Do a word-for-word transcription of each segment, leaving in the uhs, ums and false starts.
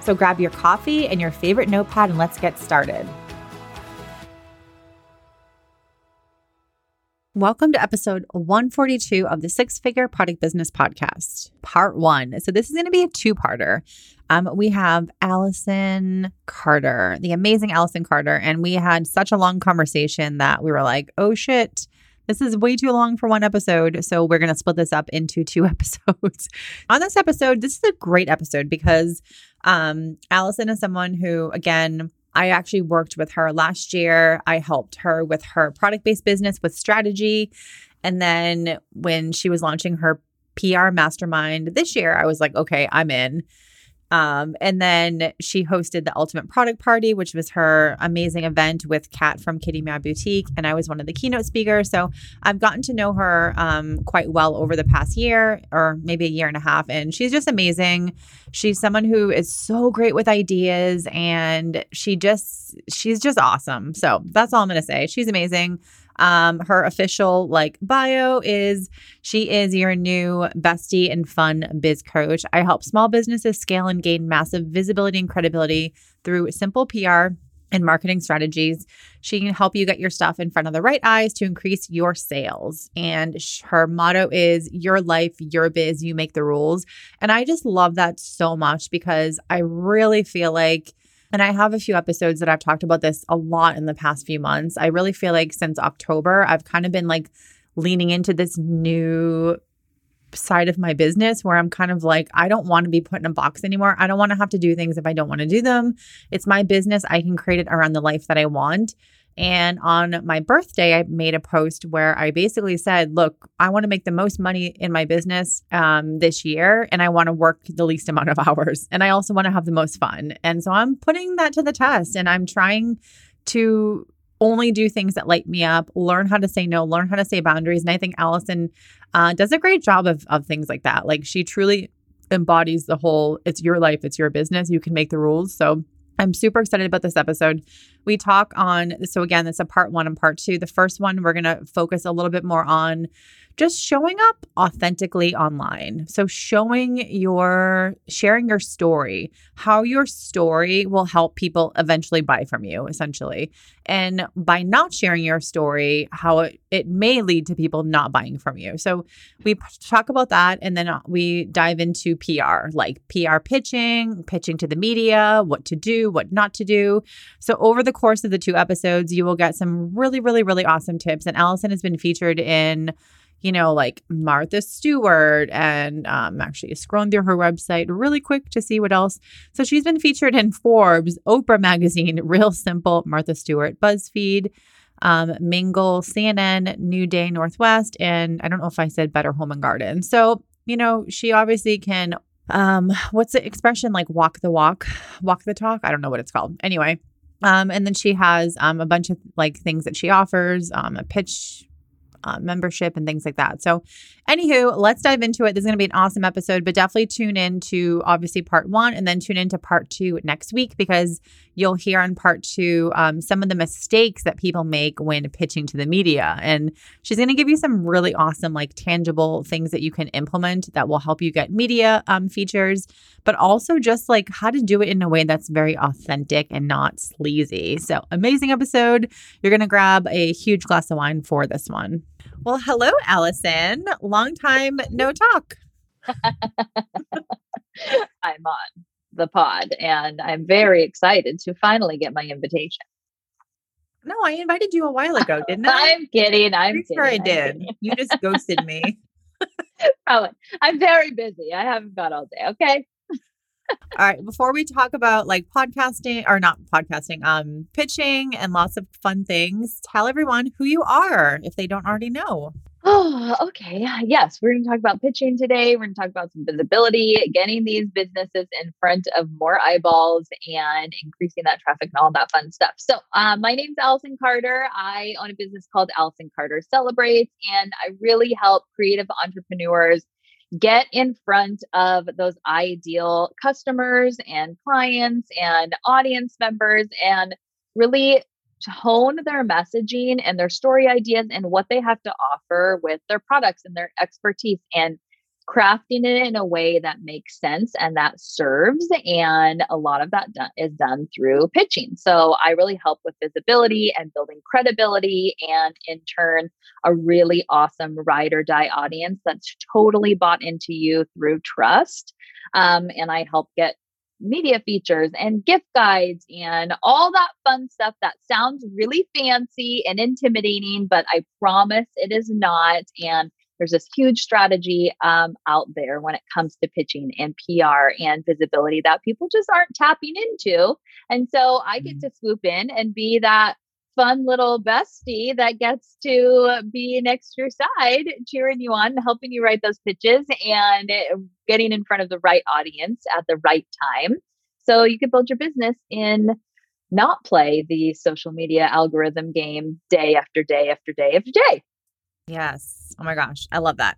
So grab your coffee and your favorite notepad and let's get started. Welcome to episode one forty-two of the Six Figure Product Business Podcast, part one. So this is going to be a two-parter. Um, we have Allison Carter, the amazing Allison Carter, and we had such a long conversation that we were like, oh shit, this is way too long for one episode. So we're going to split this up into two episodes. On this episode, this is a great episode because um, Allison is someone who, again, I actually worked with her last year. I helped her with her product-based business with strategy. And then when she was launching her P R mastermind this year, I was like, okay, I'm in. Um, and then she hosted the Ultimate Product Party, which was her amazing event with Kat from Kitty Meow Boutique. And I was one of the keynote speakers. So I've gotten to know her um, quite well over the past year or maybe a year and a half. And she's just amazing. She's someone who is so great with ideas and she just, she's just awesome. So that's all I'm going to say. She's amazing. Um, her official like bio is she is your new bestie and fun biz coach. I help small businesses scale and gain massive visibility and credibility through simple P R and marketing strategies. She can help you get your stuff in front of the right eyes to increase your sales. And sh- her motto is your life, your biz, you make the rules. And I just love that so much because I really feel like, and I have a few episodes that I've talked about this a lot in the past few months. I really feel like since October, I've kind of been like leaning into this new side of my business where I'm kind of like, I don't want to be put in a box anymore. I don't want to have to do things if I don't want to do them. It's my business. I can create it around the life that I want. And on my birthday, I made a post where I basically said, look, I want to make the most money in my business um, this year, and I want to work the least amount of hours. And I also want to have the most fun. And so I'm putting that to the test, and I'm trying to only do things that light me up, learn how to say no, learn how to say boundaries. And I think Allison uh, does a great job of of things like that. Like she truly embodies the whole, it's your life, it's your business, you can make the rules. So I'm super excited about this episode. We talk on, so again, that's a part one and part two. The first one, we're going to focus a little bit more on just showing up authentically online. So showing your, sharing your story, how your story will help people eventually buy from you, essentially. And by not sharing your story, how it, it may lead to people not buying from you. So we talk about that. And then we dive into P R, like P R pitching, pitching to the media, what to do, what not to do. So over the course of the two episodes, you will get some really, really, really awesome tips. And Allison has been featured in, you know, like Martha Stewart, and um, actually scrolling through her website really quick to see what else. So she's been featured in Forbes, Oprah Magazine, Real Simple, Martha Stewart, BuzzFeed, um, Mingle, C N N, New Day, Northwest, and I don't know if I said Better Home and Garden. So, you know, she obviously can, um, what's the expression? Like walk the walk, walk the talk. I don't know what it's called. Anyway. Um, and then she has um, a bunch of like things that she offers, um, a pitch Uh, membership and things like that. So anywho, let's dive into it. This is going to be an awesome episode, but definitely tune in to obviously part one and then tune into part two next week because you'll hear on part two um, some of the mistakes that people make when pitching to the media. And she's going to give you some really awesome, like tangible things that you can implement that will help you get media um, features, but also just like how to do it in a way that's very authentic and not sleazy. So amazing episode. You're going to grab a huge glass of wine for this one. Well, hello, Allison. Long time, no talk. I'm on the pod and I'm very excited to finally get my invitation. No, I invited you a while ago, didn't I? I'm kidding. I'm kidding. Sure I did. Kidding. You just ghosted me. Probably. I'm very busy. I haven't got all day. Okay. All right. Before we talk about like podcasting or not podcasting, um, pitching and lots of fun things, tell everyone who you are if they don't already know. Oh, okay. Yes. We're going to talk about pitching today. We're going to talk about some visibility, getting these businesses in front of more eyeballs and increasing that traffic and all that fun stuff. So uh, my name's Allison Carter. I own a business called Allison Carter Celebrates, and I really help creative entrepreneurs get in front of those ideal customers and clients and audience members and really hone their messaging and their story ideas and what they have to offer with their products and their expertise and crafting it in a way that makes sense and that serves. And a lot of that do- is done through pitching. So I really help with visibility and building credibility and in turn, a really awesome ride or die audience that's totally bought into you through trust. Um, and I help get media features and gift guides and all that fun stuff that sounds really fancy and intimidating, but I promise it is not. And there's this huge strategy um, out there when it comes to pitching and P R and visibility that people just aren't tapping into. And so I get to swoop in and be that fun little bestie that gets to be next to your side, cheering you on, helping you write those pitches and getting in front of the right audience at the right time. So you can build your business and not play the social media algorithm game day after day after day after day. Yes. Oh my gosh. I love that.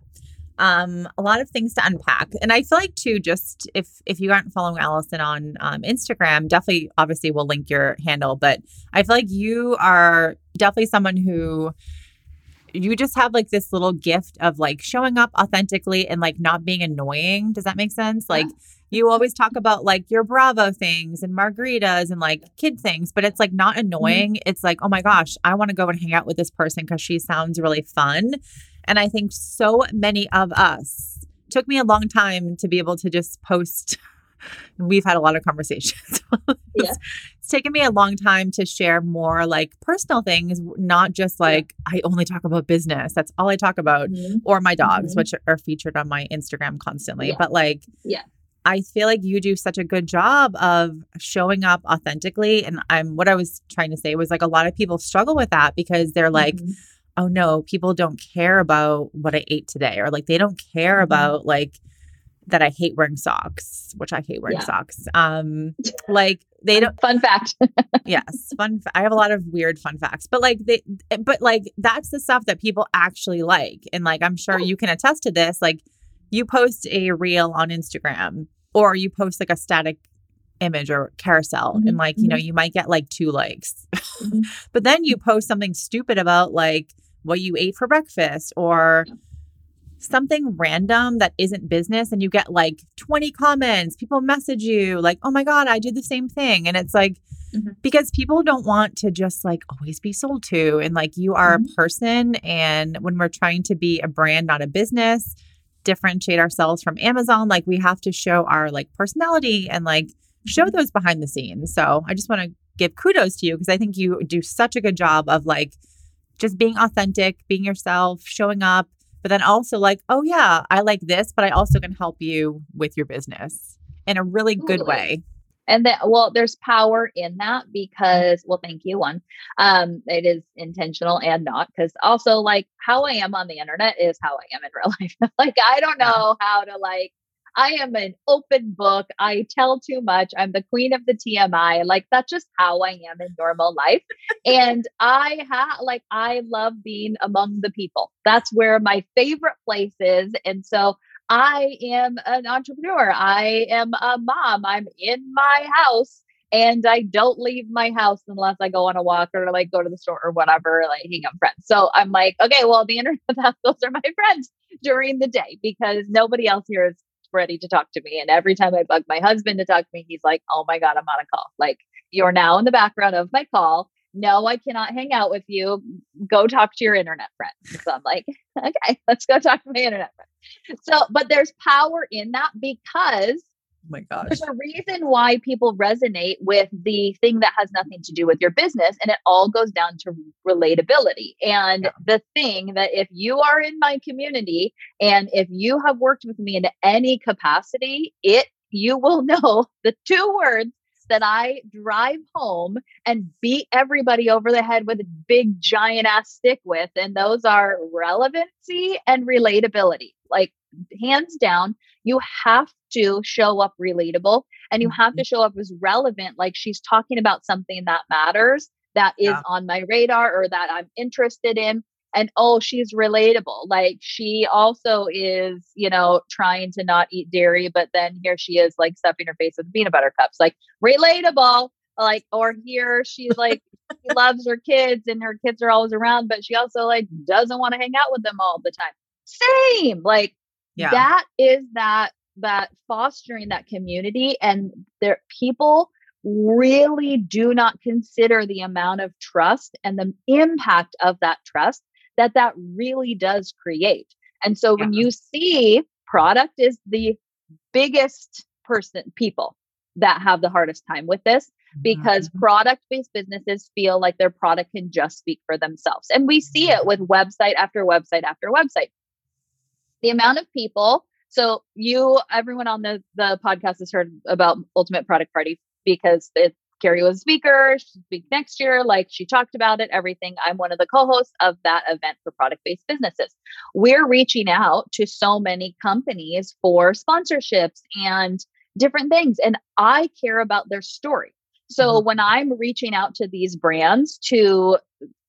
Um, a lot of things to unpack. And I feel like too, just if, if you aren't following Allison on um, Instagram, definitely, obviously we'll link your handle, but I feel like you are definitely someone who you just have like this little gift of like showing up authentically and like not being annoying. Does that make sense? Like you always talk about like your Bravo things and margaritas and like kid things, but it's like not annoying. Mm-hmm. It's like, oh my gosh, I want to go and hang out with this person because she sounds really fun. And I think so many of us, took me a long time to be able to just post. We've had a lot of conversations. Yeah. It's taken me a long time to share more like personal things, not just like yeah. I only talk about business. That's all I talk about. Mm-hmm. Or my dogs, mm-hmm. which are featured on my Instagram constantly. Yeah. But like, yeah, I feel like you do such a good job of showing up authentically. And I'm what I was trying to say was like a lot of people struggle with that because they're like, mm-hmm. oh no, people don't care about what I ate today, or like they don't care mm-hmm. about like that I hate wearing socks, which I hate wearing yeah. socks. Um, like they don't. Fun fact. Yes. Fun. Fa- I have a lot of weird fun facts, but like they, but like that's the stuff that people actually like. And like, I'm sure oh. you can attest to this. Like you post a reel on Instagram or you post like a static image or carousel. Mm-hmm. And like, you mm-hmm. know, you might get like two likes, mm-hmm. but then you post something stupid about like what you ate for breakfast or something random that isn't business. And you get like twenty comments, people message you like, oh my God, I did the same thing. And it's like, mm-hmm. because people don't want to just like always be sold to. And like, you are mm-hmm. a person. And when we're trying to be a brand, not a business, differentiate ourselves from Amazon, like we have to show our like personality and like show those behind the scenes. So I just want to give kudos to you because I think you do such a good job of like just being authentic, being yourself, showing up. But then also like, oh yeah, I like this, but I also can help you with your business in a really good way. And that, well, there's power in that because, well, thank you. One, um, it is intentional and not because also like how I am on the internet is how I am in real life. Like, I don't know how to like, I am an open book. I tell too much. I'm the queen of the T M I. Like that's just how I am in normal life. And I ha like, I love being among the people. That's where my favorite place is. And so I am an entrepreneur. I am a mom. I'm in my house and I don't leave my house unless I go on a walk or like go to the store or whatever, like hang out with friends. So I'm like, okay, well, the internet, those are my friends during the day because nobody else here is ready to talk to me. And every time I bug my husband to talk to me, he's like, oh my God, I'm on a call. Like you're now in the background of my call. No, I cannot hang out with you. Go talk to your internet friends. So I'm like, okay, let's go talk to my internet friends. So, but there's power in that because Oh my gosh. There's a reason why people resonate with the thing that has nothing to do with your business. And it all goes down to relatability. And yeah. the thing that if you are in my community and if you have worked with me in any capacity, it, you will know the two words that I drive home and beat everybody over the head with a big giant ass stick with. And those are relevancy and relatability. Like hands down, you have to show up relatable and you have to show up as relevant. Like she's talking about something that matters, that is yeah. on my radar or that I'm interested in. And, oh, she's relatable. Like she also is, you know, trying to not eat dairy, but then here she is like stuffing her face with peanut butter cups, like relatable, like, or here she's like, she loves her kids and her kids are always around, but she also like doesn't want to hang out with them all the time. Same. Like yeah. that is that, that fostering that community and their people really do not consider the amount of trust and the impact of that trust that that really does create. And so yeah. when you see product is the biggest person, people that have the hardest time with this because mm-hmm. product-based businesses feel like their product can just speak for themselves. And we see it with website after website after website. The amount of people. So you, everyone on the, the podcast has heard about Ultimate Product Party because it's Kerrie was a speaker, she'll speak next year. Like she talked about it, everything. I'm one of the co-hosts of that event for product-based businesses. We're reaching out to so many companies for sponsorships and different things. And I care about their story. So mm-hmm. when I'm reaching out to these brands to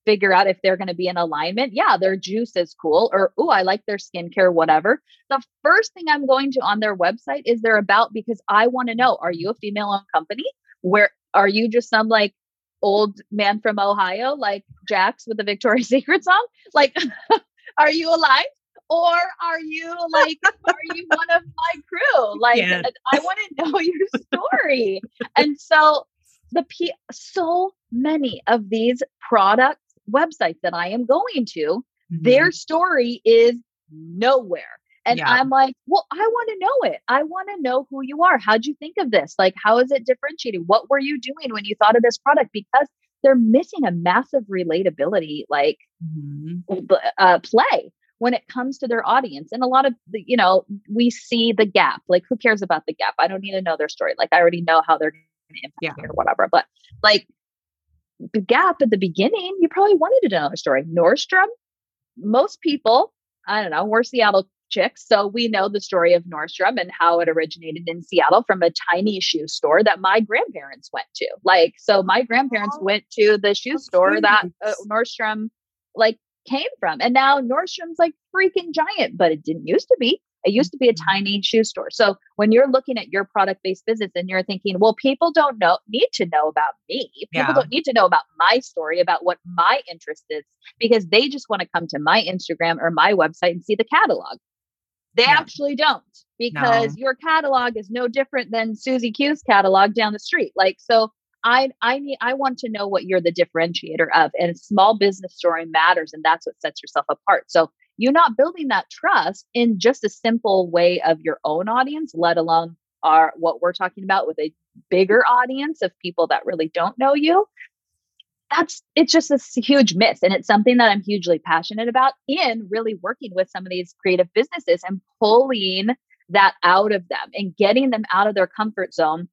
figure out if they're going to be in alignment, yeah, their juice is cool. Or, oh, I like their skincare, whatever. The first thing I'm going to on their website is their about, because I want to know, are you a female-owned company? Where are you just some like old man from Ohio, like Jax with the Victoria's Secret song? Like, are you alive? Or are you like, are you one of my crew? Like, yeah. I want to know your story. And so the P- so many of these product websites that I am going to, mm-hmm. their story is nowhere. And yeah. I'm like, well, I want to know it. I want to know who you are. How'd you think of this? Like, how is it differentiated? What were you doing when you thought of this product? Because they're missing a massive relatability, like mm-hmm. uh, play when it comes to their audience. And a lot of, the, you know, we see the gap, like who cares about the gap? I don't need to know their story. Like I already know how they're going to impact yeah. me or whatever, but like the gap at the beginning, you probably wanted to know their story. Nordstrom, most people, I don't know, we're Seattle chicks. So we know the story of Nordstrom and how it originated in Seattle from a tiny shoe store that my grandparents went to. Like, so my grandparents oh, went to the shoe store nice. that uh, Nordstrom like came from. And now Nordstrom's like freaking giant, but it didn't used to be. It used to be a tiny shoe store. So when you're looking at your product-based business and you're thinking, well, people don't know, need to know about me. People yeah. don't need to know about my story, about what my interest is, because they just want to come to my Instagram or my website and see the catalog. They yeah. actually don't, because no. your catalog is no different than Susie Q's catalog down the street. Like, so I, I need, I want to know what you're the differentiator of, and a small business story matters. And that's what sets yourself apart. So you're not building that trust in just a simple way of your own audience, let alone our, what we're talking about with a bigger audience of people that really don't know you. That's, it's just a huge miss. And it's something that I'm hugely passionate about in really working with some of these creative businesses and pulling that out of them and getting them out of their comfort zone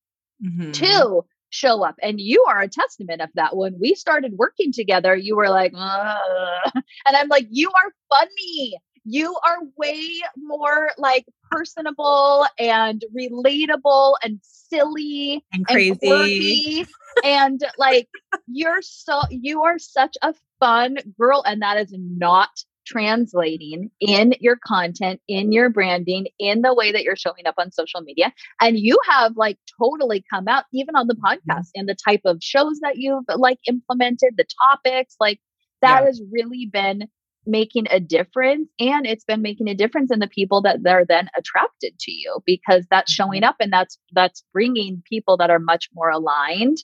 mm-hmm. to show up. And you are a testament of that. When we started working together, you were like, ugh. And I'm like, you are funny. You are way more like personable and relatable and silly and crazy. And, and like, you're so, you are such a fun girl. And that is not translating in your content, in your branding, in the way that you're showing up on social media. And you have like totally come out even on the podcast and the type of shows that you've like implemented, the topics, like that yeah. has really been making a difference. And it's been making a difference in the people that they're then attracted to you, because that's showing up and that's, that's bringing people that are much more aligned.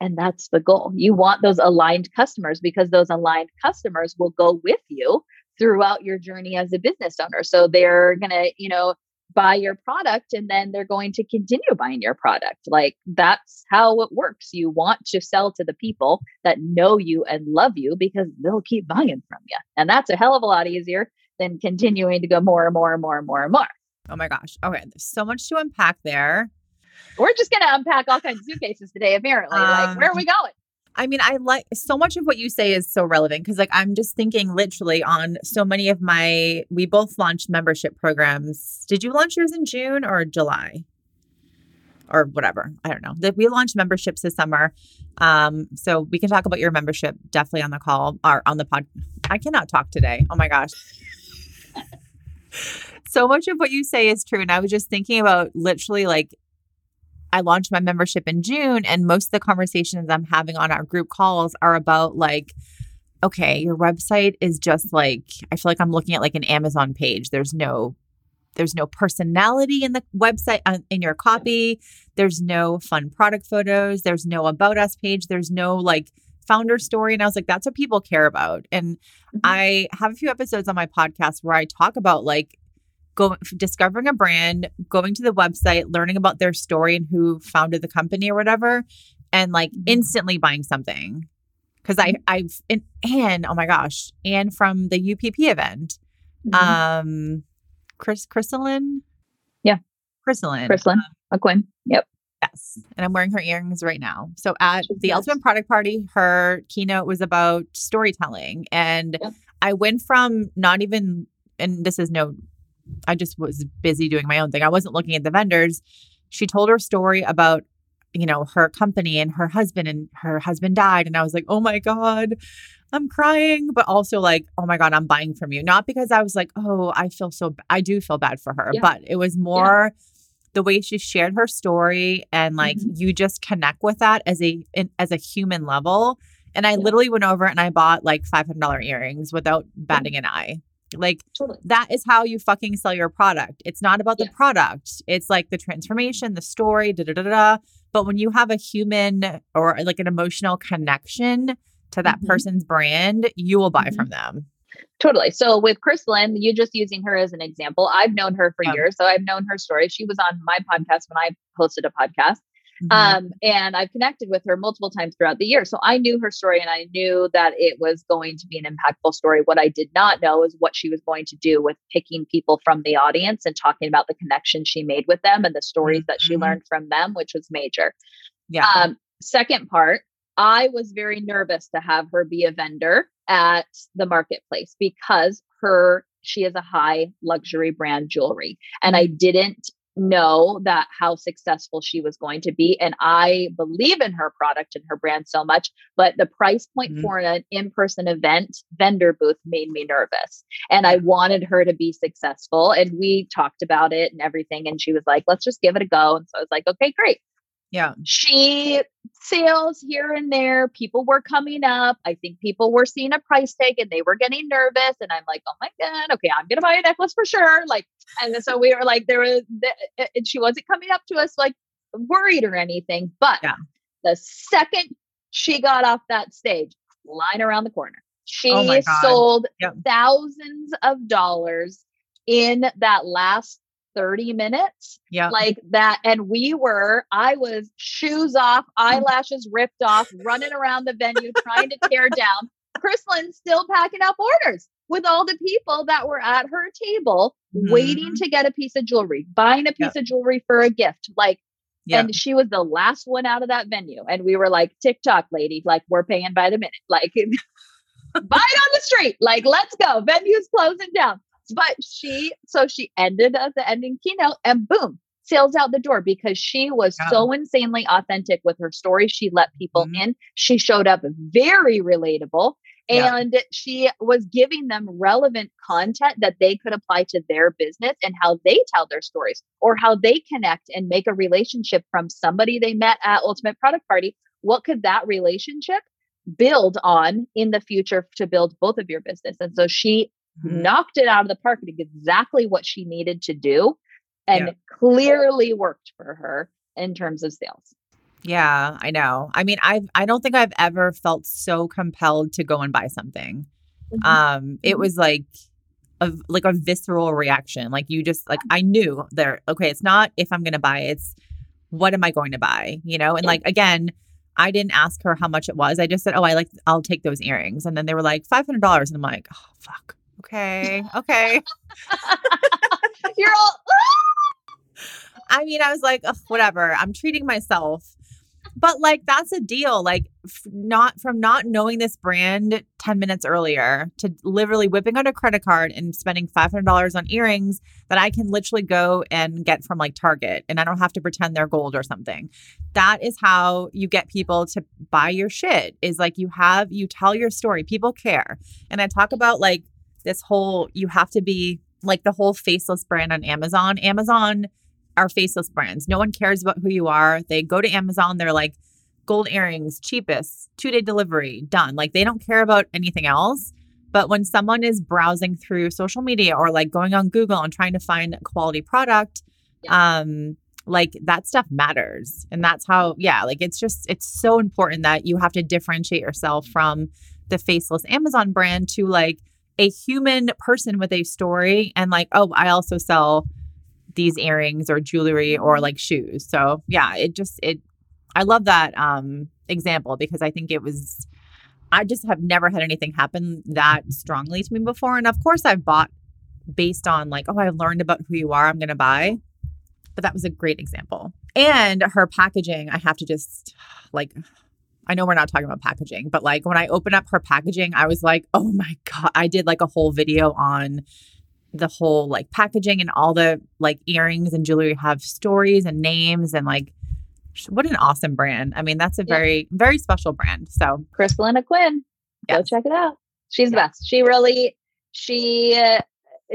And that's the goal. You want those aligned customers, because those aligned customers will go with you throughout your journey as a business owner. So they're going to, you know, buy your product and then they're going to continue buying your product. Like, that's how it works. You want to sell to the people that know you and love you because they'll keep buying from you. And that's a hell of a lot easier than continuing to go more and more and more and more and more. Oh my gosh. Okay. There's so much to unpack there. We're just going to unpack all kinds of suitcases today, apparently. Um, like, where are we going? I mean, I like so much of what you say is so relevant because, like, I'm just thinking literally on so many of my, we both launched membership programs. Did you launch yours in June or July or whatever? I don't know. We launched memberships this summer. Um, so we can talk about your membership definitely on the call or on the pod. I cannot talk today. Oh my gosh. So much of what you say is true. And I was just thinking about literally, like, I launched my membership in June and most of the conversations I'm having on our group calls are about, like, okay, your website is just like, I feel like I'm looking at like an Amazon page. There's no, there's no personality in the website, uh, in your copy. There's no fun product photos. There's no about us page. There's no like founder story. And I was like, that's what people care about. And mm-hmm. I have a few episodes on my podcast where I talk about like, Go, discovering a brand, going to the website, learning about their story and who founded the company or whatever, and like instantly buying something. Because I, I've, and, and oh my gosh, and from the U P P event, mm-hmm. um, Chris, Krystalyn? Yeah. Krystalyn. Krystalyn Quinn. Yep. Yes. And I'm wearing her earrings right now. So at She's the nice. Ultimate Product Party, her keynote was about storytelling. And yep. I went from not even, and this is no, I just was busy doing my own thing. I wasn't looking at the vendors. She told her story about, you know, her company and her husband, and her husband died. And I was like, oh my God, I'm crying. But also like, oh my God, I'm buying from you. Not because I was like, oh, I feel so, b- I do feel bad for her. Yeah. But it was more yeah. the way she shared her story and like, mm-hmm. you just connect with that as a, in, as a human level. And I yeah. literally went over and I bought like five hundred dollars earrings without batting mm-hmm. an eye. Like totally. That is how you fucking sell your product. It's not about the yeah. product. It's like the transformation, the story, da da da da. But when you have a human or like an emotional connection to that mm-hmm. person's brand, you will buy mm-hmm. from them. Totally. So with Krystalyn, you're just using her as an example. I've known her for um, years. So I've known her story. She was on my podcast when I hosted a podcast. Mm-hmm. Um, and I've connected with her multiple times throughout the year. So I knew her story and I knew that it was going to be an impactful story. What I did not know is what she was going to do with picking people from the audience and talking about the connection she made with them and the stories that she mm-hmm. learned from them, which was major. Yeah. Um, second part, I was very nervous to have her be a vendor at the marketplace because her, she is a high luxury brand jewelry. And I didn't know that how successful she was going to be. And I believe in her product and her brand so much, but the price point mm-hmm. for an in-person event vendor booth made me nervous. And I wanted her to be successful. And we talked about it and everything. And she was like, let's just give it a go. And so I was like, okay, great. Yeah. She sales here and there. People were coming up. I think people were seeing a price tag and they were getting nervous. And I'm like, oh my God, okay, I'm going to buy a necklace for sure. Like, and so we were like, there was, th- and she wasn't coming up to us like worried or anything. But yeah. the second she got off that stage, line around the corner, she oh sold yep. thousands of dollars in that last thirty minutes yeah, like that. And we were, I was shoes off, eyelashes ripped off, running around the venue, trying to tear down. Krystalyn still packing up orders with all the people that were at her table, mm-hmm. waiting to get a piece of jewelry, buying a piece yep. of jewelry for a gift. Like, yep. and she was the last one out of that venue. And we were like, TikTok lady, like we're paying by the minute, like buy it on the street. Like, let's go. Venue's closing down. But she, so she ended at the ending keynote and boom, sales out the door because she was yeah. so insanely authentic with her story. She let people mm-hmm. in. She showed up very relatable yeah. and she was giving them relevant content that they could apply to their business and how they tell their stories or how they connect and make a relationship from somebody they met at Ultimate Product Party. What could that relationship build on in the future to build both of your business? And so she knocked it out of the park and exactly what she needed to do and yeah. clearly worked for her in terms of sales. Yeah, I know. I mean, I I don't think I've ever felt so compelled to go and buy something. Mm-hmm. Um, it was like, a, like a visceral reaction. Like you just like, I knew there, okay, it's not if I'm going to buy, it's what am I going to buy? You know? And like, again, I didn't ask her how much it was. I just said, oh, I like, I'll take those earrings. And then they were like five hundred dollars. And I'm like, oh, fuck. Okay. Okay. You're all, I mean, I was like, whatever, I'm treating myself. But like, that's a deal. Like f- not from not knowing this brand ten minutes earlier to literally whipping out a credit card and spending five hundred dollars on earrings that I can literally go and get from like Target, and I don't have to pretend they're gold or something. That is how you get people to buy your shit, is like you have, you tell your story. People care. And I talk about like this whole, you have to be like the whole faceless brand on Amazon. Amazon are faceless brands. No one cares about who you are. They go to Amazon. They're like, gold earrings, cheapest, two day delivery, done. Like they don't care about anything else. But when someone is browsing through social media or like going on Google and trying to find a quality product, yeah. um, like that stuff matters. And that's how, yeah, like it's just, it's so important that you have to differentiate yourself from the faceless Amazon brand to like a human person with a story. And like, oh, I also sell these earrings or jewelry or like shoes. So yeah, it just, it, I love that um, example because I think it was, I just have never had anything happen that strongly to me before. And of course I've bought based on like, oh, I learned about who you are, I'm going to buy. But that was a great example. And her packaging, I have to just like, I know we're not talking about packaging, but like when I open up her packaging, I was like, oh my God, I did like a whole video on the whole like packaging, and all the like earrings and jewelry have stories and names, and like what an awesome brand. I mean, that's a yeah. very, very special brand. So Krystalyn Quinn, yes. Go check it out. She's yeah. the best. She really, she, uh,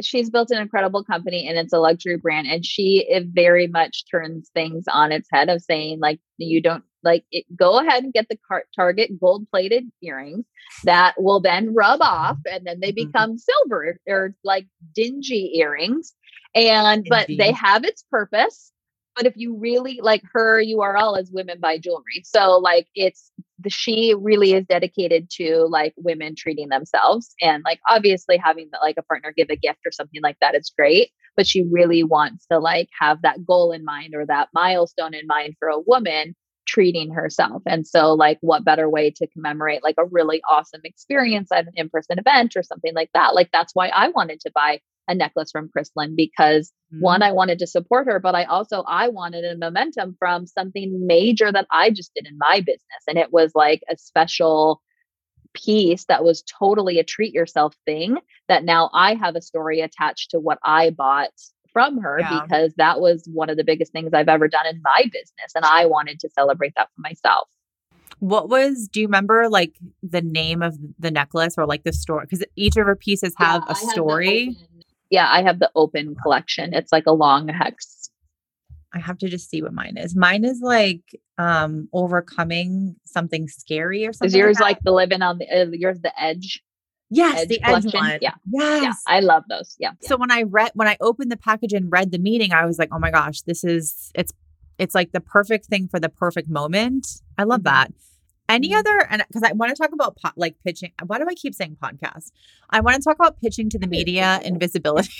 she's built an incredible company, and it's a luxury brand. And she it very much turns things on its head of saying like, you don't like it, go ahead and get the car- Target gold plated earrings that will then rub off, and then they become mm-hmm. silver or like dingy earrings. And, dingy. But they have its purpose. But if you really like her U R L is Women Buy Jewelry. So like it's the, she really is dedicated to like women treating themselves, and like, obviously having like a partner give a gift or something like that is great, but she really wants to like have that goal in mind or that milestone in mind for a woman treating herself. And so like, what better way to commemorate like a really awesome experience at an in-person event or something like that. Like that's why I wanted to buy a necklace from Krystalyn, because mm-hmm. one, I wanted to support her, but I also, I wanted a momentum from something major that I just did in my business. And it was like a special piece that was totally a treat yourself thing that now I have a story attached to what I bought from her yeah. because that was one of the biggest things I've ever done in my business. And I wanted to celebrate that for myself. What was, do you remember like the name of the necklace or like the story? Because each of her pieces have yeah, a story. Yeah, I have the open collection. It's like a long hex. I have to just see what mine is. Mine is like um, overcoming something scary or something. Is yours like, like the living on the, uh, yours the edge? Yes, edge the collection. Edge one. Yeah. Yes. Yeah, I love those. Yeah. So yeah. when I read, when I opened the package and read the meaning, I was like, oh my gosh, this is, it's, it's like the perfect thing for the perfect moment. I love mm-hmm. that. Any other, and because I want to talk about po- like pitching. Why do I keep saying podcast? I want to talk about pitching to the media and visibility.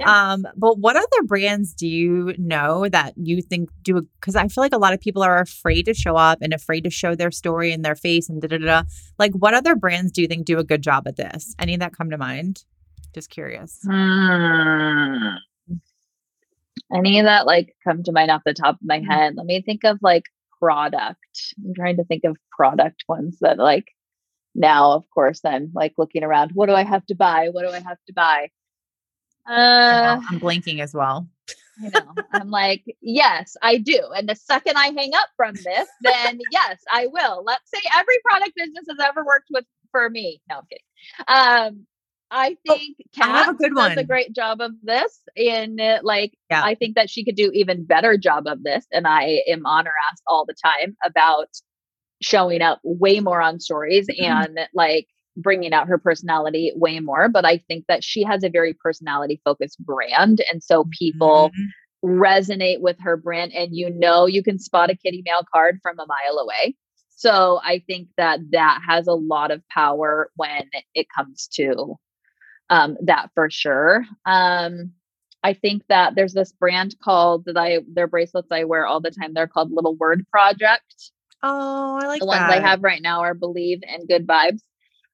yeah. um, but what other brands do you know that you think do? Because I feel like a lot of people are afraid to show up and afraid to show their story and their face and da da da. Like, what other brands do you think do a good job at this? Any that come to mind? Just curious. Mm. Any that like come to mind off the top of my head? Let me think of like. Product. I'm trying to think of product ones that like now, of course, I'm like looking around. What do I have to buy? What do I have to buy? Uh, I'm blinking as well. You know, I'm like, yes, I do. And the second I hang up from this, then yes, I will. Let's say every product business has ever worked with for me. No, I'm kidding. Um, I think oh, Kat does one. a great job of this. And uh, like, yeah. I think that she could do even better job of this. And I am on her ass all the time about showing up way more on stories mm-hmm. and like bringing out her personality way more. But I think that she has a very personality focused brand. And so people mm-hmm. resonate with her brand, and you know, you can spot a Kitty Meow card from a mile away. So I think that that has a lot of power when it comes to um, that for sure. Um, I think that there's this brand called that I, their bracelets I wear all the time. They're called Little Word Project. Oh, I like that. The ones I have right now are Believe and Good Vibes.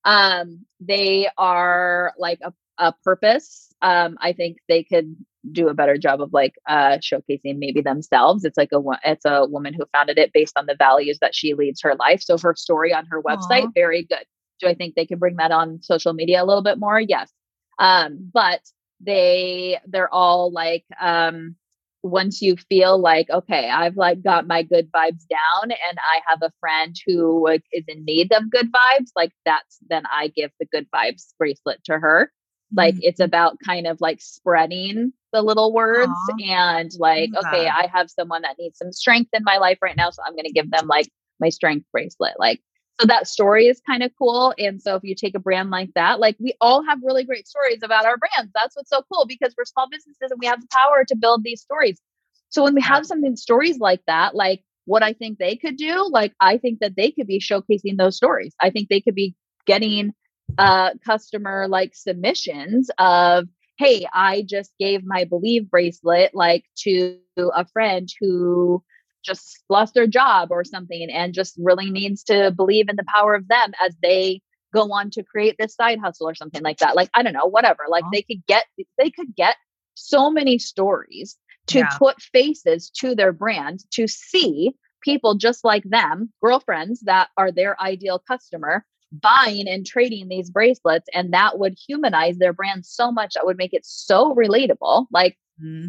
Um, they are like a, a purpose. Um, I think they could do a better job of like, uh, showcasing maybe themselves. It's like a, it's a woman who founded it based on the values that she leads her life. So her story on her website, Aww. Very good. Do I think they can bring that on social media a little bit more? Yes. Um, but they, they're all like, um, once you feel like, okay, I've like got my good vibes down and I have a friend who like, is in need of good vibes, like that's, then I give the good vibes bracelet to her. Like, it's about kind of like spreading the little words Aww. And like, okay, I have someone that needs some strength in my life right now. So I'm going to give them like my strength bracelet. Like, so that story is kind of cool. And so if you take a brand like that, like we all have really great stories about our brands. That's what's so cool because we're small businesses and we have the power to build these stories. So when we have something stories like that, like what I think they could do, like, I think that they could be showcasing those stories. I think they could be getting uh, customer like submissions of, hey, I just gave my Believe bracelet, like to a friend who just lost their job or something and just really needs to believe in the power of them as they go on to create this side hustle or something like that. Like, I don't know, whatever, like they could get, they could get so many stories to yeah. put faces to their brand, to see people just like them, girlfriends that are their ideal customer, buying and trading these bracelets. And that would humanize their brand so much. That would make it so relatable. Like mm-hmm.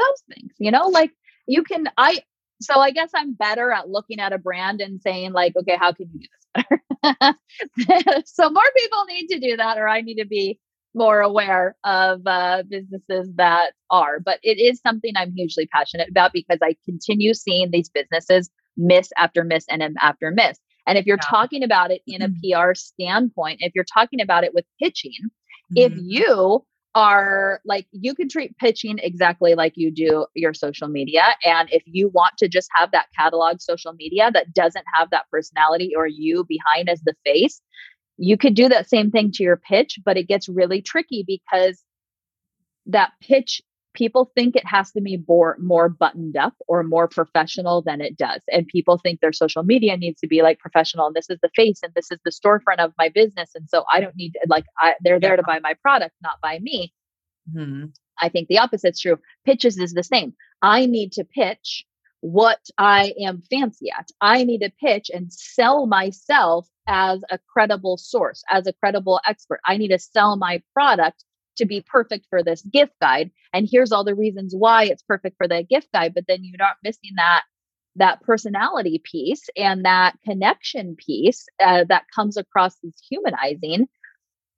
those things, you know, like you can, I, so I guess I'm better at looking at a brand and saying like, okay, how can you do this better? So more people need to do that, or I need to be more aware of uh, businesses that are, but it is something I'm hugely passionate about because I continue seeing these businesses miss after miss and after miss. And if you're yeah. talking about it in a mm-hmm. P R standpoint, if you're talking about it with pitching, mm-hmm. if you are like, you can treat pitching exactly like you do your social media. And if you want to just have that catalog social media that doesn't have that personality or you behind as the face, you could do that same thing to your pitch, but it gets really tricky because that pitch, people think it has to be more, more buttoned up or more professional than it does. And people think their social media needs to be like professional. And this is the face and this is the storefront of my business. And so I don't need to, like, I, they're there yeah. to buy my product, not buy me. Mm-hmm. I think the opposite's true. Pitches is the same. I need to pitch what I am fancy at. I need to pitch and sell myself as a credible source, as a credible expert. I need to sell my product to be perfect for this gift guide. And here's all the reasons why it's perfect for that gift guide. But then you're not missing that, that personality piece and that connection piece uh, that comes across as humanizing.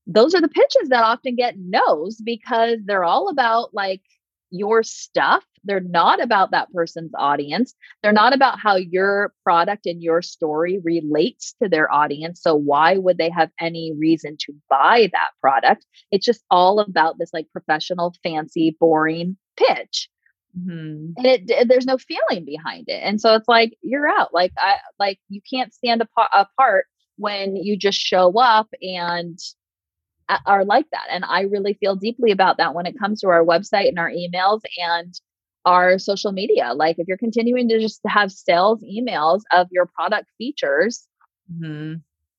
Those are the pitches that often get no's because they're all about like your stuff. They're not about that person's audience. They're not about how your product and your story relates to their audience. So why would they have any reason to buy that product? It's just all about this like professional, fancy, boring pitch. Mm-hmm. And it, it, there's no feeling behind it. And so it's like, you're out. Like, I, like you can't stand apart when you just show up and are like that. And I really feel deeply about that when it comes to our website and our emails and our social media. Like if you're continuing to just have sales emails of your product features, mm-hmm.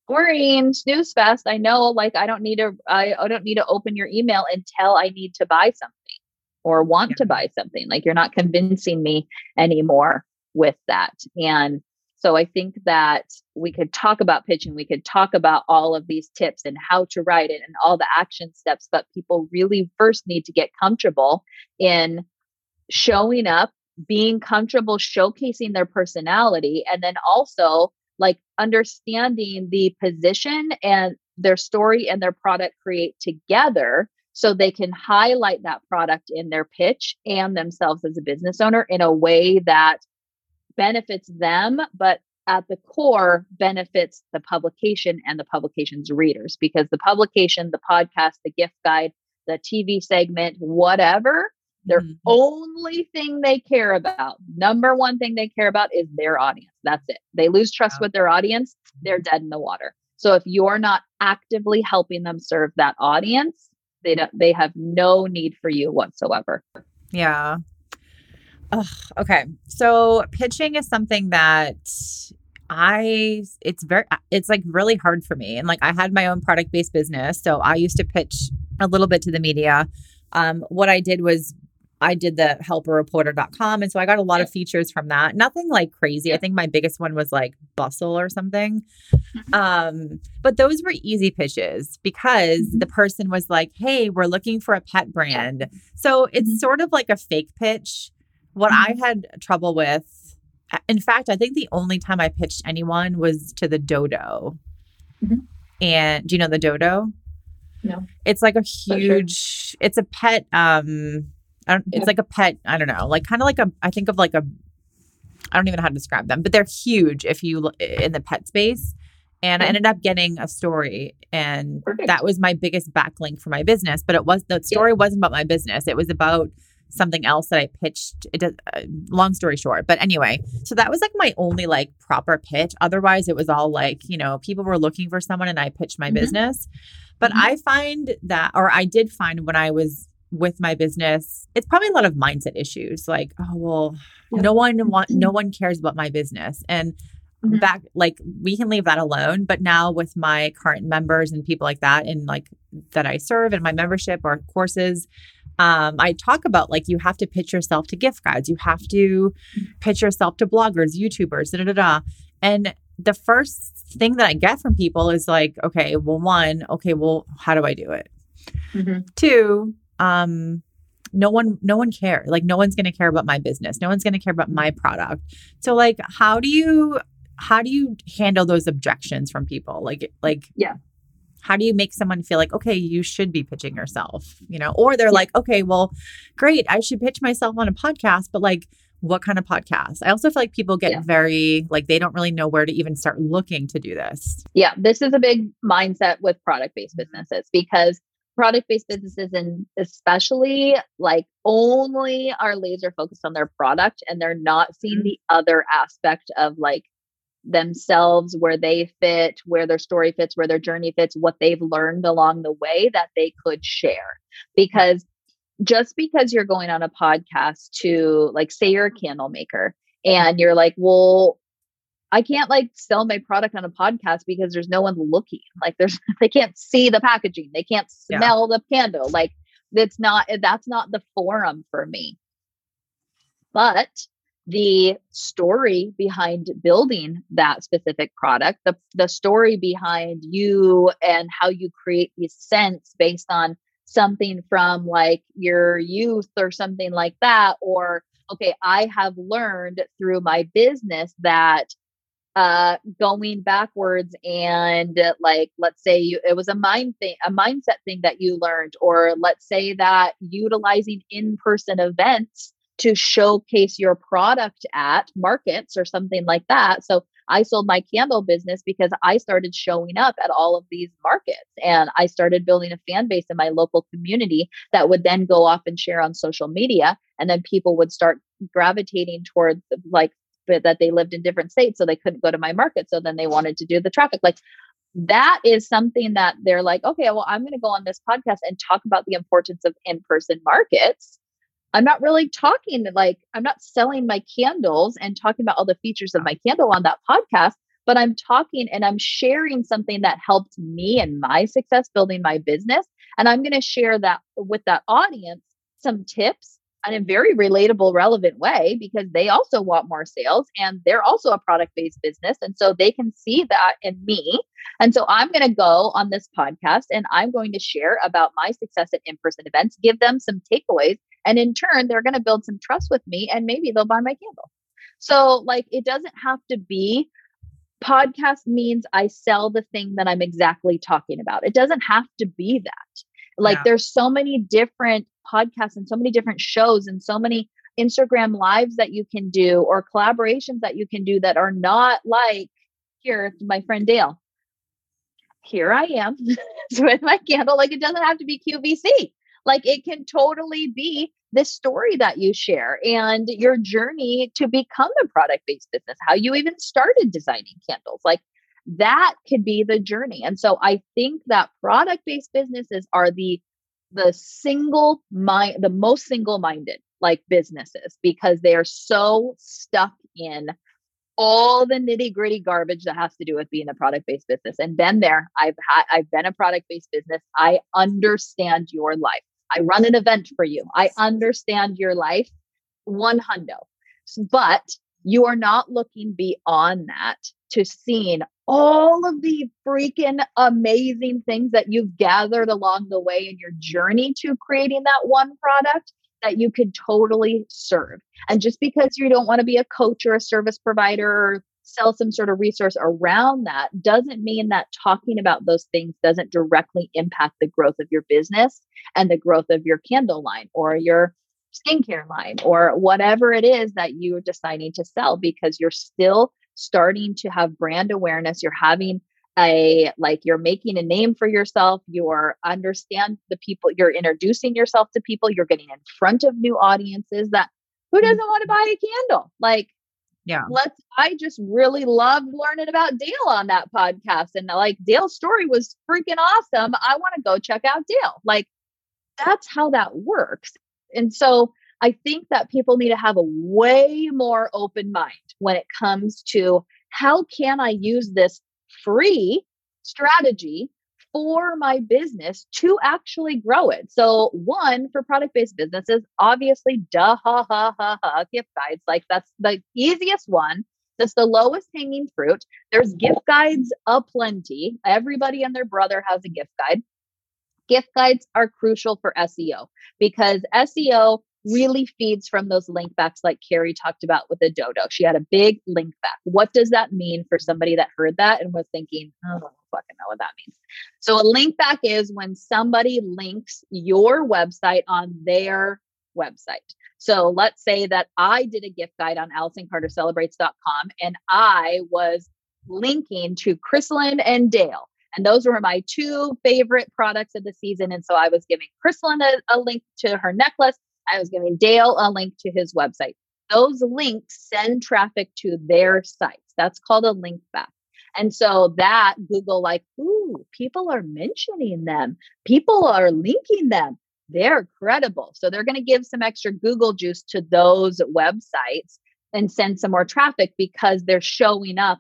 boring, snooze fest. I know, like, I don't need to, I, I don't need to open your email until I need to buy something or want yeah. to buy something. Like you're not convincing me anymore with that. And so I think that we could talk about pitching. We could talk about all of these tips and how to write it and all the action steps, but people really first need to get comfortable in showing up, being comfortable, showcasing their personality, and then also like understanding the position and their story and their product create together so they can highlight that product in their pitch and themselves as a business owner in a way that benefits them, but at the core benefits the publication and the publication's readers, because the publication, the podcast, the gift guide, the T V segment, whatever, their mm-hmm. only thing they care about, number one thing they care about is their audience. That's it. They lose trust wow. with their audience. They're dead in the water. So if you're not actively helping them serve that audience, They don't, they have no need for you whatsoever. Yeah. Ugh, okay. So pitching is something that I, it's very, it's like really hard for me. And like, I had my own product-based business. So I used to pitch a little bit to the media. Um, what I did was I did the helper reporter dot com. And so I got a lot yep. of features from that. Nothing like crazy. Yep. I think my biggest one was like Bustle or something. Mm-hmm. Um, but those were easy pitches because mm-hmm. the person was like, hey, we're looking for a pet brand. So it's mm-hmm. sort of like a fake pitch. What mm-hmm. I had trouble with, in fact, I think the only time I pitched anyone was to the Dodo. Mm-hmm. And do you know the Dodo? No. It's like a huge, sure. it's a pet, um, I don't, it's like a pet, I don't know, like kind of like a, I think of like a, I don't even know how to describe them, but they're huge if you look in the pet space. And yeah. I ended up getting a story and Perfect. That was my biggest backlink for my business. But it was, the story yeah. wasn't about my business. It was about something else that I pitched. It does, uh, long story short, but anyway, so that was like my only like proper pitch. Otherwise it was all like, you know, people were looking for someone and I pitched my mm-hmm. business, but mm-hmm. I find that, or I did find when I was with my business, it's probably a lot of mindset issues. Like, oh, well, yeah. no one want, no one cares about my business. And mm-hmm. back, like we can leave that alone. But now with my current members and people like that, and like that I serve in my membership or courses, um, I talk about like, you have to pitch yourself to gift guides. You have to pitch yourself to bloggers, YouTubers, da da da. And the first thing that I get from people is like, okay, well, one, okay, well, how do I do it? Mm-hmm. Two, Um, no one, no one cares. Like no one's going to care about my business. No one's going to care about my product. So like, how do you, how do you handle those objections from people? Like, like, yeah. how do you make someone feel like, okay, you should be pitching yourself, you know, or they're yeah. like, okay, well, great. I should pitch myself on a podcast, but like, what kind of podcast? I also feel like people get yeah. very, like, they don't really know where to even start looking to do this. Yeah. This is a big mindset with product-based businesses because product-based businesses, and especially like only are laser focused on their product, and they're not seeing the other aspect of like themselves, where they fit, where their story fits, where their journey fits, what they've learned along the way that they could share. Because just because you're going on a podcast to like, say you're a candle maker and you're like, well, I can't like sell my product on a podcast because there's no one looking. Like there's, they can't see the packaging. They can't smell yeah. the candle. Like that's not, that's not the forum for me. But the story behind building that specific product, the, the story behind you and how you create these scents based on something from like your youth or something like that. Or, okay, I have learned through my business that Uh, going backwards and uh, like, let's say you, it was a mind thing, a mindset thing that you learned, or let's say that utilizing in-person events to showcase your product at markets or something like that. So I sold my candle business because I started showing up at all of these markets and I started building a fan base in my local community that would then go off and share on social media. And then people would start gravitating towards like, but that they lived in different states, so they couldn't go to my market. So then they wanted to do the traffic. Like that is something that they're like, okay, well, I'm going to go on this podcast and talk about the importance of in-person markets. I'm not really talking like, I'm not selling my candles and talking about all the features of my candle on that podcast, but I'm talking and I'm sharing something that helped me and my success building my business. And I'm going to share that with that audience, some tips, in a very relatable, relevant way, because they also want more sales and they're also a product-based business. And so they can see that in me. And so I'm going to go on this podcast and I'm going to share about my success at in-person events, give them some takeaways. And in turn, they're going to build some trust with me and maybe they'll buy my candle. So like, it doesn't have to be podcast means I sell the thing that I'm exactly talking about. It doesn't have to be that. Like yeah. there's so many different podcasts and so many different shows and so many Instagram lives that you can do or collaborations that you can do that are not like, here, my friend Dale, here I am with my candle. Like it doesn't have to be Q V C. Like it can totally be this story that you share and your journey to become a product-based business, how you even started designing candles. Like that could be the journey. And so I think that product-based businesses are the the single mind, the most single-minded like businesses, because they are so stuck in all the nitty gritty garbage that has to do with being a product-based business. And been there, I've had, I've been a product-based business. I understand your life. I run an event for you. I understand your life. One hundo, but you are not looking beyond that to seeing all of the freaking amazing things that you've gathered along the way in your journey to creating that one product that you could totally serve. And just because you don't want to be a coach or a service provider or sell some sort of resource around that doesn't mean that talking about those things doesn't directly impact the growth of your business and the growth of your candle line or your skincare line or whatever it is that you are deciding to sell, because you're still starting to have brand awareness. You're having a, like you're making a name for yourself. You're understand the people, you're introducing yourself to people. You're getting in front of new audiences that who doesn't want to buy a candle? Like, yeah, let's, I just really loved learning about Dale on that podcast. And like Dale's story was freaking awesome. I want to go check out Dale. Like that's how that works. And so I think that people need to have a way more open mind when it comes to how can I use this free strategy for my business to actually grow it. So one, for product-based businesses, obviously, duh, ha, ha, ha, ha, gift guides. Like that's the easiest one. That's the lowest hanging fruit. There's gift guides aplenty. Everybody and their brother has a gift guide. Gift guides are crucial for S E O because S E O really feeds from those link backs like Kerrie talked about with the Dodo. She had a big link back. What does that mean for somebody that heard that and was thinking, I don't fucking know what that means. So a link back is when somebody links your website on their website. So let's say that I did a gift guide on Allison Carter Celebrates dot com and I was linking to Krystalyn and Dale. And those were my two favorite products of the season. And so I was giving Krystalyn a, a link to her necklace. I was giving Dale a link to his website. Those links send traffic to their sites. That's called a link back. And so that Google like, ooh, people are mentioning them. People are linking them. They're credible. So they're going to give some extra Google juice to those websites and send some more traffic because they're showing up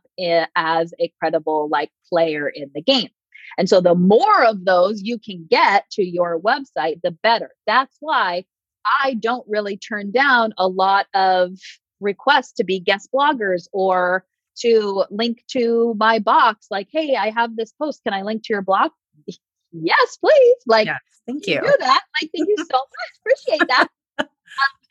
as a credible like player in the game. And so the more of those you can get to your website, the better. That's why I don't really turn down a lot of requests to be guest bloggers or to link to my box. Like, hey, I have this post. Can I link to your blog? Yes, please. Like, yes, thank you. you do that. Like, thank you so much. Appreciate that.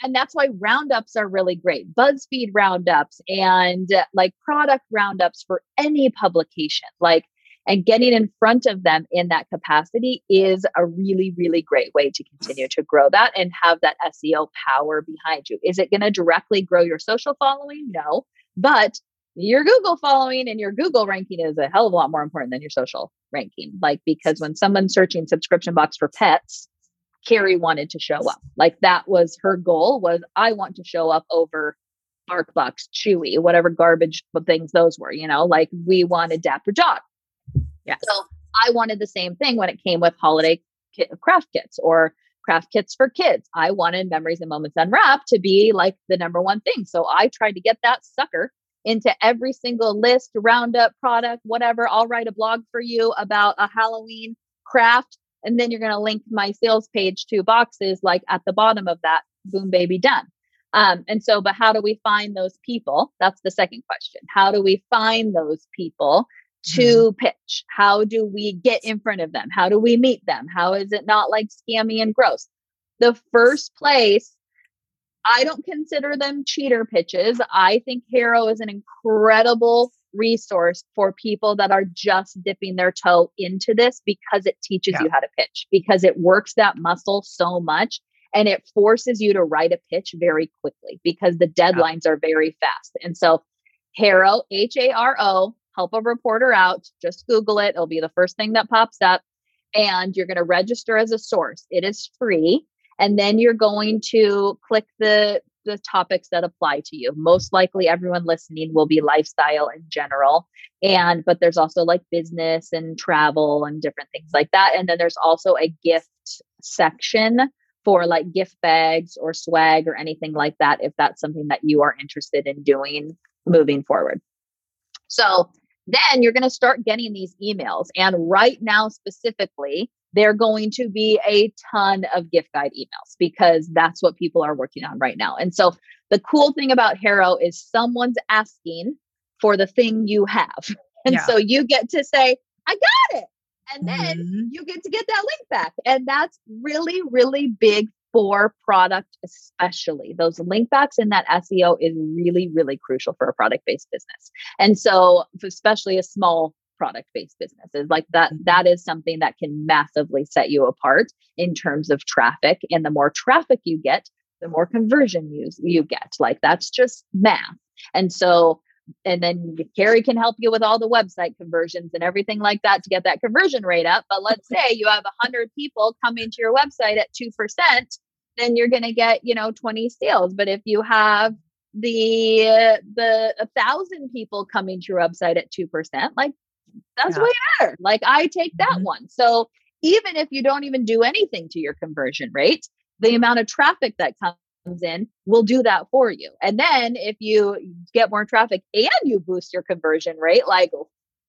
And that's why roundups are really great. BuzzFeed roundups and uh, like product roundups for any publication, like, and getting in front of them in that capacity is a really, really great way to continue to grow that and have that S E O power behind you. Is it going to directly grow your social following? No, but your Google following and your Google ranking is a hell of a lot more important than your social ranking. Like, because when someone's searching subscription box for pets, Kerrie wanted to show up. Like that was her goal, was I want to show up over BarkBox, Chewy, whatever garbage things those were, you know, like we wanted Dapper Dog. Yeah. So I wanted the same thing when it came with holiday kit, craft kits or craft kits for kids. I wanted Memories and Moments Unwrapped to be like the number one thing. So I tried to get that sucker into every single list, roundup, product, whatever. I'll write a blog for you about a Halloween craft. And then you're going to link my sales page to boxes like at the bottom of that. Boom, baby, done. Um, and so, but how do we find those people? That's the second question. How do we find those people to pitch? How do we get in front of them? How do we meet them? How is it not like scammy and gross? The first place, I don't consider them cheater pitches. I think HARO is an incredible resource for people that are just dipping their toe into this, because it teaches yeah. you how to pitch, because it works that muscle so much and it forces you to write a pitch very quickly because the deadlines yeah. are very fast. And so HARO, H A R O, help a reporter out, just Google it. It'll be the first thing that pops up and you're going to register as a source. It is free. And then you're going to click the the topics that apply to you. Most likely everyone listening will be lifestyle in general. And, but there's also like business and travel and different things like that. And then there's also a gift section for like gift bags or swag or anything like that, if that's something that you are interested in doing moving forward. So then you're going to start getting these emails. And right now specifically, they're going to be a ton of gift guide emails because that's what people are working on right now. And so the cool thing about HARO is someone's asking for the thing you have. And yeah. so you get to say, I got it. And then mm-hmm. you get to get that link back. And that's really, really big for product, especially. Those link backs and that S E O is really, really crucial for a product-based business. And so especially a small product-based business is like that, that is something that can massively set you apart in terms of traffic. And the more traffic you get, the more conversion you, you get. Like that's just math. And so And then Kerrie can help you with all the website conversions and everything like that to get that conversion rate up. But let's say you have one hundred people coming to your website at two percent, then you're going to get, you know, twenty sales. But if you have the uh, the one thousand people coming to your website at two percent, like that's yeah. way better. Like I take that mm-hmm. one. So even if you don't even do anything to your conversion rate, the amount of traffic that comes in, we'll do that for you. And then if you get more traffic and you boost your conversion rate, like,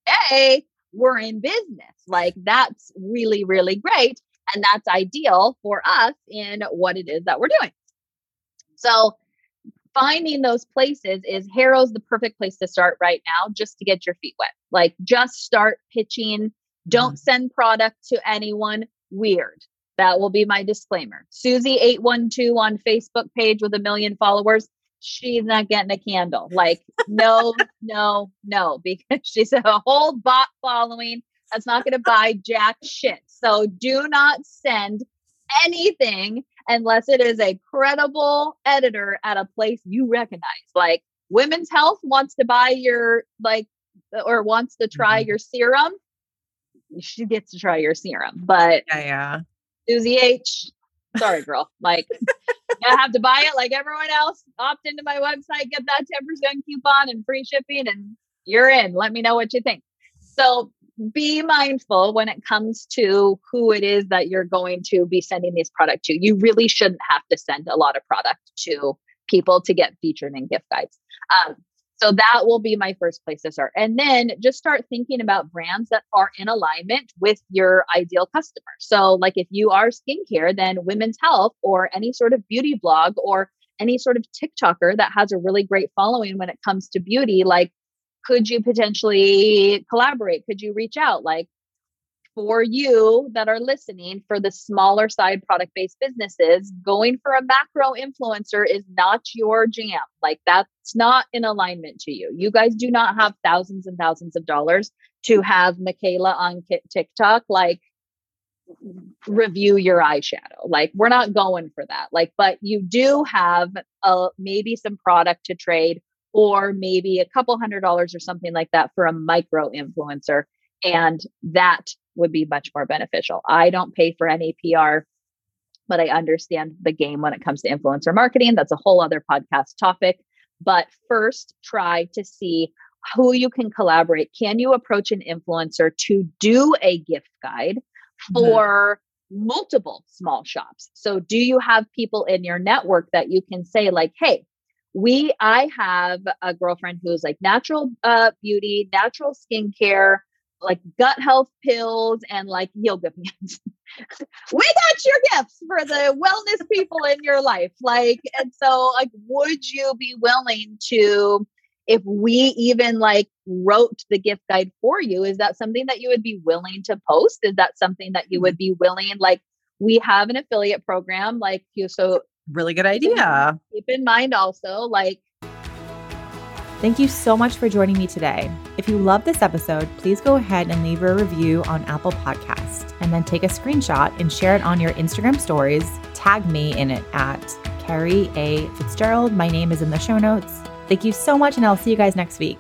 hey, we're in business. Like that's really, really great. And that's ideal for us in what it is that we're doing. So finding those places is HARO's the perfect place to start right now, just to get your feet wet. Like just start pitching. Don't send product to anyone weird. That will be my disclaimer. Susie eight one two on Facebook page with a million followers, she's not getting a candle. Like, no, no, no, because she's a whole bot following that's not going to buy jack shit. So do not send anything unless it is a credible editor at a place you recognize. Like Women's Health wants to buy your, like, or wants to try mm-hmm. your serum. She gets to try your serum, but yeah, yeah. Susie H, sorry, girl. Like, I have to buy it like everyone else. Opt into my website, get that ten percent coupon and free shipping, and you're in. Let me know what you think. So be mindful when it comes to who it is that you're going to be sending these products to. You really shouldn't have to send a lot of product to people to get featured in gift guides. Um, so that will be my first place to start. And then just start thinking about brands that are in alignment with your ideal customer. So like if you are skincare, then Women's Health or any sort of beauty blog or any sort of TikToker that has a really great following when it comes to beauty, like could you potentially collaborate? Could you reach out? Like for you that are listening, for the smaller side product-based businesses, going for a macro influencer is not your jam. Like that's not in alignment to you. You guys do not have thousands and thousands of dollars to have Michaela on TikTok, like review your eyeshadow. Like we're not going for that. Like, but you do have a, maybe some product to trade or maybe a couple hundred dollars or something like that for a micro influencer. And that would be much more beneficial. I don't pay for any P R, but I understand the game when it comes to influencer marketing. That's a whole other podcast topic. But first, try to see who you can collaborate. Can you approach an influencer to do a gift guide for mm-hmm. multiple small shops? So do you have people in your network that you can say like, hey, we, I have a girlfriend who's like natural uh, beauty, natural skincare, like gut health pills and like yoga pants. We got your gifts for the wellness people in your life. Like, and so like, would you be willing to, if we even like wrote the gift guide for you, is that something that you would be willing to post? Is that something that you would be willing? Like we have an affiliate program, like you, so really good idea. Keep in mind also like, thank you so much for joining me today. If you love this episode, please go ahead and leave a review on Apple Podcasts and then take a screenshot and share it on your Instagram stories. Tag me in it at Kerrie A. Fitzgerald. My name is in the show notes. Thank you so much, and I'll see you guys next week.